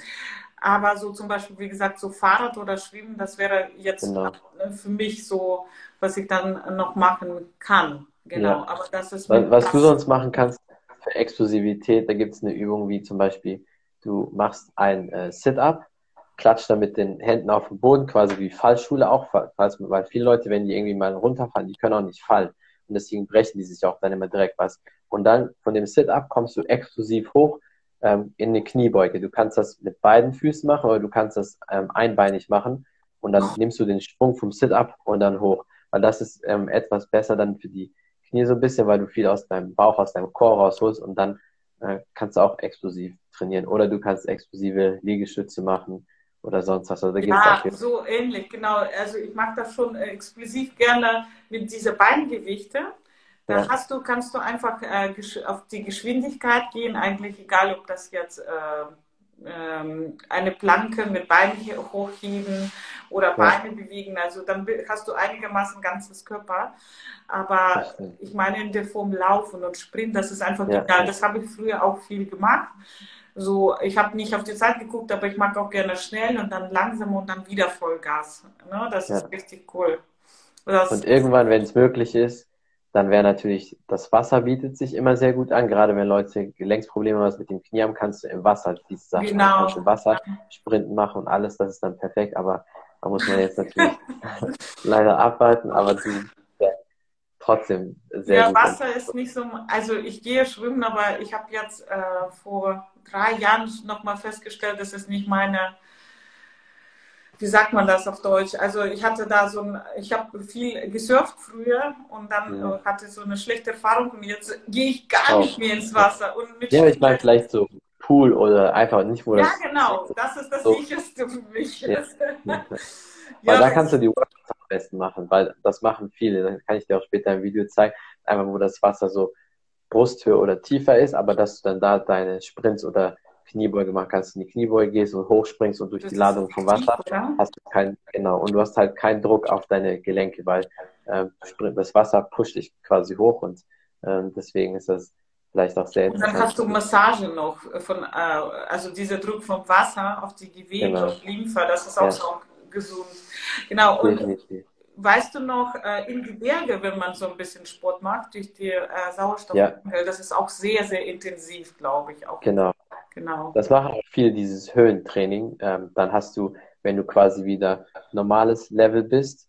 Aber so zum Beispiel, wie gesagt, so Fahrrad oder Schwimmen, das wäre jetzt genau. für mich so, was ich dann noch machen kann. Genau. Ja. Aber das ist was was du sonst machen kannst für Explosivität, da gibt es eine Übung wie zum Beispiel, du machst ein äh, Sit-Up, klatscht dann mit den Händen auf den Boden, quasi wie Fallschule auch, weil viele Leute, wenn die irgendwie mal runterfallen, die können auch nicht fallen. Und deswegen brechen die sich auch dann immer direkt was. Und dann von dem Sit-Up kommst du explosiv hoch ähm, in eine Kniebeuge. Du kannst das mit beiden Füßen machen oder du kannst das ähm, einbeinig machen und dann nimmst du den Sprung vom Sit-Up und dann hoch. Weil das ist ähm, etwas besser dann für die Knie so ein bisschen, weil du viel aus deinem Bauch, aus deinem Chor rausholst und dann äh, kannst du auch explosiv trainieren. Oder du kannst explosive Liegestütze machen. Oder sonst was. Also da ja, geht's so ähnlich, genau. Also ich mache das schon äh, exklusiv gerne mit dieser Beingewichte. Da ja. hast du, kannst du einfach äh, auf die Geschwindigkeit gehen, eigentlich egal, ob das jetzt äh, äh, eine Planke mit Beinen hochheben oder ja. Beine bewegen. Also dann hast du einigermaßen ganzes Körper. Aber ich meine in der Form Laufen und Sprint, das ist einfach ja. egal. Das habe ich früher auch viel gemacht. So, ich habe nicht auf die Zeit geguckt, aber ich mag auch gerne schnell und dann langsam und dann wieder Vollgas. Ne? Das ja. ist richtig cool. Das und irgendwann, wenn es möglich ist, dann wäre natürlich, das Wasser bietet sich immer sehr gut an. Gerade wenn Leute Gelenksprobleme was mit dem Knie haben, kannst du im Wasser diese Sachen genau. kannst du im Wasser Sprinten machen und alles, das ist dann perfekt. Aber da muss man jetzt natürlich leider abwarten, aber die trotzdem sehr ja, gut. Wasser ist nicht so, also ich gehe schwimmen, aber ich habe jetzt äh, vor drei Jahren nochmal festgestellt, das ist nicht meine, wie sagt man das auf Deutsch, also ich hatte da so ein, ich habe viel gesurft früher und dann ja. hatte so eine schlechte Erfahrung und jetzt gehe ich gar oh. nicht mehr ins Wasser. Und mit ja, ich meine vielleicht so Pool oder einfach nicht, wo ja, das... Ja, genau, das ist das so. Sicherste für mich. Ja. Ja. Weil ja, da kannst du die Workouts am besten machen, weil das machen viele. Dann kann ich dir auch später ein Video zeigen, einmal wo das Wasser so Brusthöhe oder tiefer ist, aber dass du dann da deine Sprints oder Kniebeuge machen kannst, in die Kniebeuge gehst und hochspringst und durch das die Ladung vom Wasser hast du keinen, genau, und du hast halt keinen Druck auf deine Gelenke, weil äh, das Wasser pusht dich quasi hoch und äh, deswegen ist das vielleicht auch sehr interessant. Und dann hast du Massage noch, von, äh, also dieser Druck vom Wasser auf die Gewebe genau. und Lymphe, das ist auch ja. so gesund. Genau, und weißt du noch, äh, im Gebirge, wenn man so ein bisschen Sport macht, durch die äh, Sauerstoff, ja. das ist auch sehr, sehr intensiv, glaube ich. Auch. Genau. genau. Das machen auch viele, dieses Höhentraining. Ähm, dann hast du, wenn du quasi wieder normales Level bist,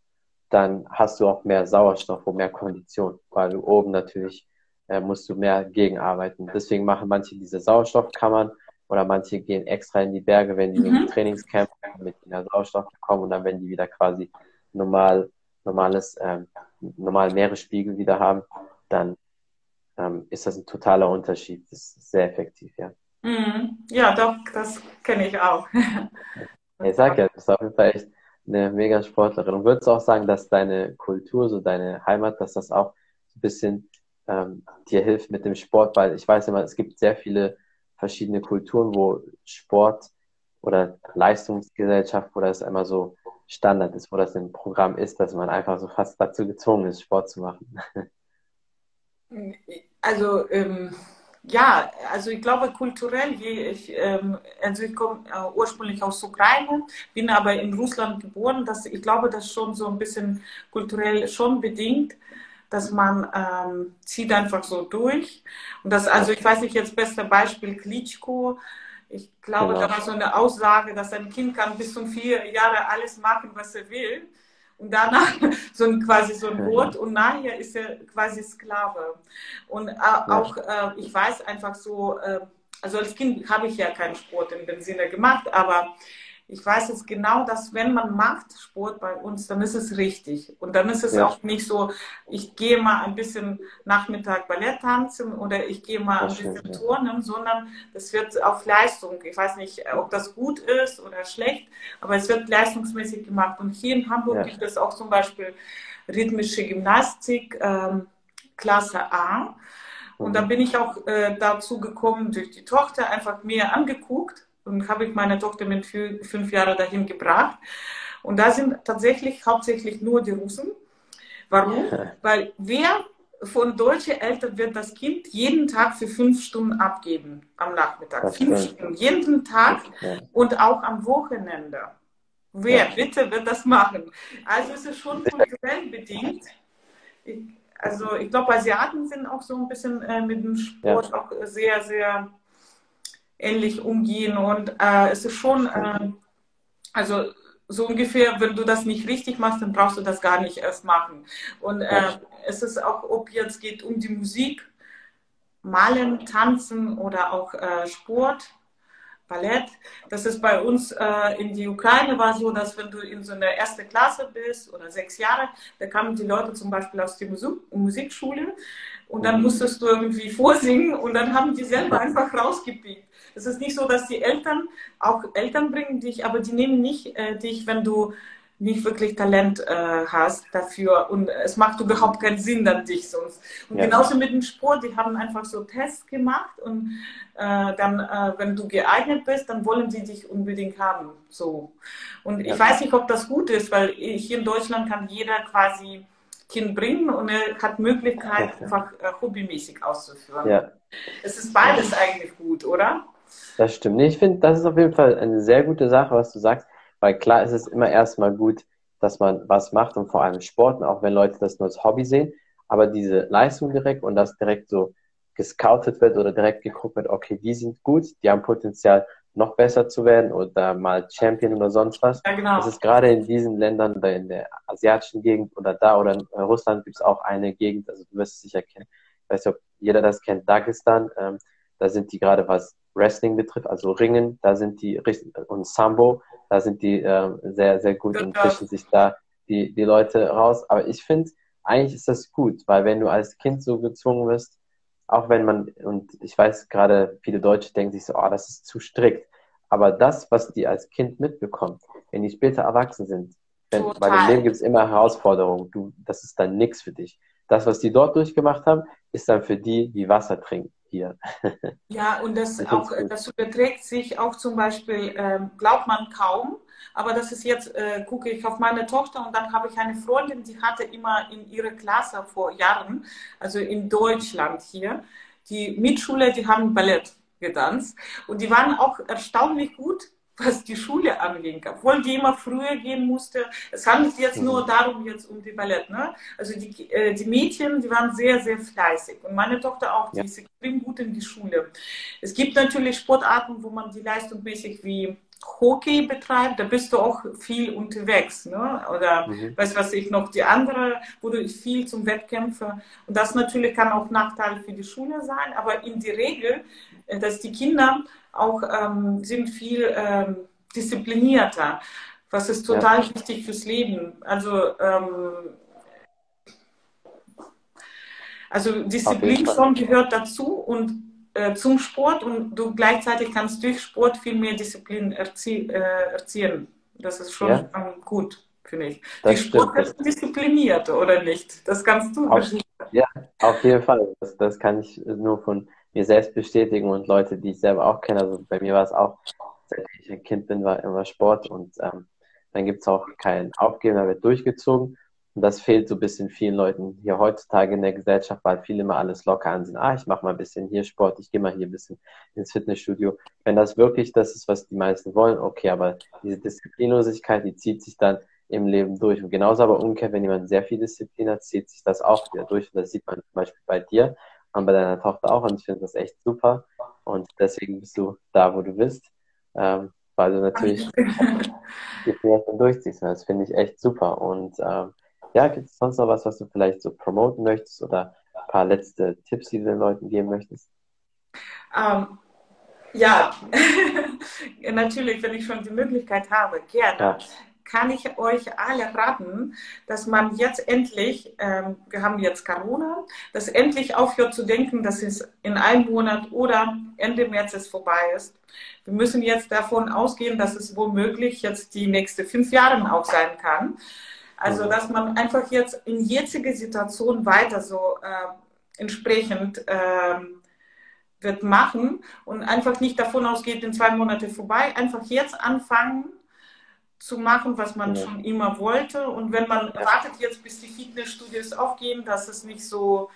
dann hast du auch mehr Sauerstoff und mehr Kondition, weil du oben natürlich äh, musst du mehr gegenarbeiten. Deswegen machen manche diese Sauerstoffkammern oder manche gehen extra in die Berge, wenn die mhm. in die Trainingscamp mit mehr Sauerstoff bekommen und dann, wenn die wieder quasi normal, normales, ähm, normalen Meeresspiegel wieder haben, dann ähm, ist das ein totaler Unterschied. Das ist sehr effektiv, ja. Mhm. Ja, doch, das kenne ich auch. Ich sag ja, das ist auf jeden Fall echt eine mega Sportlerin. Und würdest du auch sagen, dass deine Kultur, so deine Heimat, dass das auch ein bisschen ähm, dir hilft mit dem Sport? Weil ich weiß immer, es gibt sehr viele verschiedene Kulturen, wo Sport oder Leistungsgesellschaft, wo das immer so Standard ist, wo das ein Programm ist, dass man einfach so fast dazu gezwungen ist, Sport zu machen. Also, ähm, ja, also ich glaube kulturell, ich, ähm, also ich komme äh, ursprünglich aus Ukraine, bin aber in Russland geboren, dass, ich glaube, das schon so ein bisschen kulturell schon bedingt, dass man ähm, zieht einfach so durch. Und das, also ich weiß nicht, jetzt beste Beispiel Klitschko. Ich glaube, genau. da war so eine Aussage, dass ein Kind kann bis zum vier Jahre alles machen, was er will. Und danach so ein, quasi so ein Wort und nachher ist er quasi Sklave. Und äh, auch, äh, ich weiß einfach so, äh, also als Kind habe ich ja keinen Sport in dem Sinne gemacht, aber ich weiß jetzt genau, dass wenn man macht Sport bei uns, dann ist es richtig. Und dann ist es ja. auch nicht so, ich gehe mal ein bisschen Nachmittag Ballett tanzen oder ich gehe mal das ein stimmt, bisschen ja. turnen, sondern es wird auf Leistung, ich weiß nicht, ob das gut ist oder schlecht, aber es wird leistungsmäßig gemacht. Und hier in Hamburg ja. gibt es auch zum Beispiel rhythmische Gymnastik, ähm, Klasse A. Und mhm. da bin ich auch äh, dazu gekommen, durch die Tochter einfach mehr angeguckt. Und habe ich meine Tochter mit fünf Jahren dahin gebracht. Und da sind tatsächlich hauptsächlich nur die Russen. Warum? Ja. Weil wer von deutschen Eltern wird das Kind jeden Tag für fünf Stunden abgeben am Nachmittag? Das fünf stimmt. Stunden, jeden Tag und auch am Wochenende. Wer ja. bitte wird das machen? Also es ist schon kulturell bedingt. Ich, also ich glaube, Asiaten sind auch so ein bisschen äh, mit dem Sport ja. auch sehr, sehr ähnlich umgehen und äh, es ist schon, äh, also so ungefähr, wenn du das nicht richtig machst, dann brauchst du das gar nicht erst machen. Und äh, es ist auch, ob jetzt geht um die Musik, Malen, Tanzen oder auch äh, Sport, Ballett. Das ist bei uns äh, in die Ukraine war so, dass wenn du in so einer ersten Klasse bist oder sechs Jahre, da kamen die Leute zum Beispiel aus der Musik Musikschule und dann musstest du irgendwie vorsingen und dann haben die selber einfach rausgepickt. Es ist nicht so, dass die Eltern, auch Eltern bringen dich, aber die nehmen nicht äh, dich, wenn du nicht wirklich Talent äh, hast dafür und es macht überhaupt keinen Sinn an dich sonst. Und ja. genauso mit dem Sport, die haben einfach so Tests gemacht und äh, dann, äh, wenn du geeignet bist, dann wollen sie dich unbedingt haben. So. Und ja. ich weiß nicht, ob das gut ist, weil hier in Deutschland kann jeder quasi Kind bringen und er hat Möglichkeit, ja. einfach äh, hobbymäßig auszuführen. Ja. Es ist beides ja. eigentlich gut, oder? Das stimmt. Nee, ich finde, das ist auf jeden Fall eine sehr gute Sache, was du sagst, weil klar ist es immer erstmal gut, dass man was macht und vor allem Sport, auch wenn Leute das nur als Hobby sehen, aber diese Leistung direkt und das direkt so gescoutet wird oder direkt geguckt wird, okay, die sind gut, die haben Potenzial, noch besser zu werden oder mal Champion oder sonst was. Ja, genau. Das ist gerade in diesen Ländern oder in der asiatischen Gegend oder da oder in Russland gibt es auch eine Gegend, also du wirst es sicher kennen, ich weiß nicht, ob jeder das kennt, Dagestan, ähm, da sind die gerade was Wrestling betrifft, also Ringen, da sind die, und Sambo, da sind die äh, sehr, sehr gut und fischen sich da die, die Leute raus. Aber ich finde, eigentlich ist das gut, weil wenn du als Kind so gezwungen wirst, auch wenn man, und ich weiß gerade, viele Deutsche denken sich so, oh, das ist zu strikt. Aber das, was die als Kind mitbekommen, wenn die später erwachsen sind, wenn, weil im Leben gibt es immer Herausforderungen, du, das ist dann nichts für dich. Das, was die dort durchgemacht haben, ist dann für die wie Wasser trinken. Hier. Ja, und das, das, auch, das überträgt sich auch zum Beispiel, ähm, glaubt man kaum, aber das ist jetzt, äh, gucke ich auf meine Tochter und dann habe ich eine Freundin, die hatte immer in ihrer Klasse vor Jahren, also in Deutschland hier, die Mitschüler, die haben Ballett getanzt und die waren auch erstaunlich gut was die Schule anging, obwohl die immer früher gehen musste. Es handelt jetzt nur darum, jetzt um die Ballett. Ne? Also die, äh, die Mädchen, die waren sehr, sehr fleißig. Und meine Tochter auch, die ist extrem gut in die Schule. Es gibt natürlich Sportarten, wo man die leistungsmäßig wie Hockey betreibt, da bist du auch viel unterwegs. Ne? Oder mhm. weiß was ich noch, die andere, wo du viel zum Wettkämpfe. Und das natürlich kann auch Nachteil für die Schule sein, aber in der Regel, dass die Kinder auch ähm, sind viel ähm, disziplinierter. Was ist total ja. wichtig fürs Leben. Also, ähm, also Disziplin schon gehört dazu und zum Sport, und du gleichzeitig kannst durch Sport viel mehr Disziplin erzie äh, erzielen. Das ist schon ja. ähm, gut, finde ich. Das die Sport ist diszipliniert, oder nicht? Das kannst du auf, Ja, auf jeden Fall. Das, das kann ich nur von mir selbst bestätigen und Leute, die ich selber auch kenne. Also bei mir war es auch, seit ich ein Kind bin, war immer Sport, und ähm, dann gibt es auch kein Aufgeben, da wird durchgezogen. Und das fehlt so ein bisschen vielen Leuten hier heutzutage in der Gesellschaft, weil viele mal alles locker ansehen. Ah, ich mache mal ein bisschen hier Sport, ich gehe mal hier ein bisschen ins Fitnessstudio. Wenn das wirklich das ist, was die meisten wollen, okay, aber diese Disziplinlosigkeit, die zieht sich dann im Leben durch. Und genauso aber umgekehrt, wenn jemand sehr viel Disziplin hat, zieht sich das auch wieder durch. Und das sieht man zum Beispiel bei dir und bei deiner Tochter auch. Und ich finde das echt super. Und deswegen bist du da, wo du bist. Ähm, weil du natürlich die Dinge durchziehst. Das finde ich echt super. Und ähm, ja, gibt es sonst noch was, was du vielleicht so promoten möchtest oder ein paar letzte Tipps, die du den Leuten geben möchtest? Um, ja, natürlich, wenn ich schon die Möglichkeit habe, gerne, ja. kann ich euch alle raten, dass man jetzt endlich, ähm, wir haben jetzt Corona, dass endlich aufhört zu denken, dass es in einem Monat oder Ende März es vorbei ist. Wir müssen jetzt davon ausgehen, dass es womöglich jetzt die nächsten fünf Jahre auch sein kann. Also, dass man einfach jetzt in jetziger Situation weiter so äh, entsprechend äh, wird machen und einfach nicht davon ausgeht, in zwei Monate vorbei, einfach jetzt anfangen zu machen, was man ja. schon immer wollte. Und wenn man wartet jetzt, bis die Fitnessstudios aufgehen, dass es nicht so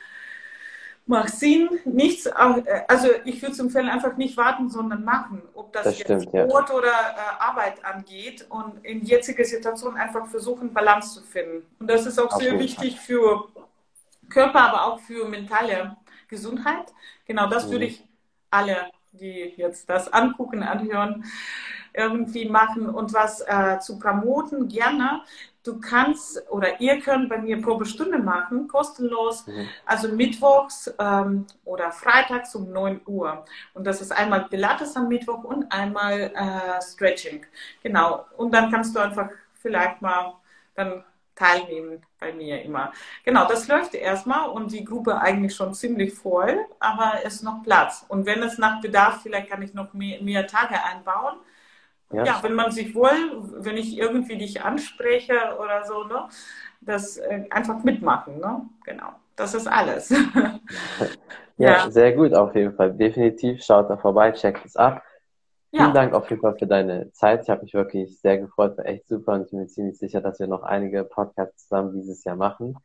macht Sinn, nichts, also ich würde zum empfehlen, einfach nicht warten, sondern machen, ob das, das jetzt stimmt, Sport ja. oder äh, Arbeit angeht, und in jetziger Situation einfach versuchen, Balance zu finden. Und das ist auch Auf sehr wichtig Fall. Für Körper, aber auch für mentale Gesundheit. Genau, das mhm. würde ich alle, die jetzt das angucken, anhören, irgendwie machen. Und was äh, zu promoten, gerne. Du kannst oder ihr könnt bei mir Probestunde machen, kostenlos, mhm. also mittwochs ähm, oder freitags um neun Uhr. Und das ist einmal Pilates am Mittwoch und einmal äh, Stretching. Genau. Und dann kannst du einfach vielleicht mal dann teilnehmen bei mir immer. Genau, das läuft erstmal und die Gruppe eigentlich schon ziemlich voll, aber es ist noch Platz. Und wenn es nach Bedarf, vielleicht kann ich noch mehr, mehr Tage einbauen. Ja. ja, wenn man sich wohl, wenn ich irgendwie dich anspreche oder so, ne, das äh, einfach mitmachen, ne? Genau, das ist alles. ja, ja, sehr gut auf jeden Fall. Definitiv, schaut da vorbei, checkt es ab. Ja. Vielen Dank auf jeden Fall für deine Zeit. Ich habe mich wirklich sehr gefreut, war echt super, und ich bin mir ziemlich sicher, dass wir noch einige Podcasts zusammen dieses Jahr machen.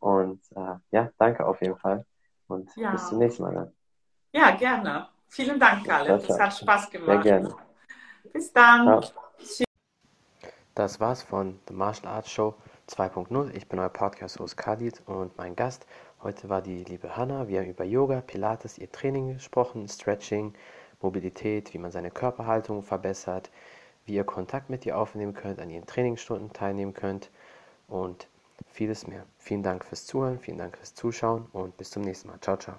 Und äh, ja, danke auf jeden Fall und ja. bis zum nächsten Mal. Dann. Ja, gerne. Vielen Dank, Khalid. Das hat Spaß gemacht. Sehr gerne. Bis dann. Das war's von The Martial Arts Show zwei punkt null. Ich bin euer Podcast-Host Khalid, und mein Gast heute war die liebe Hannah. Wir haben über Yoga, Pilates, ihr Training gesprochen, Stretching, Mobilität, wie man seine Körperhaltung verbessert, wie ihr Kontakt mit ihr aufnehmen könnt, an ihren Trainingsstunden teilnehmen könnt und vieles mehr. Vielen Dank fürs Zuhören, vielen Dank fürs Zuschauen und bis zum nächsten Mal. Ciao, ciao.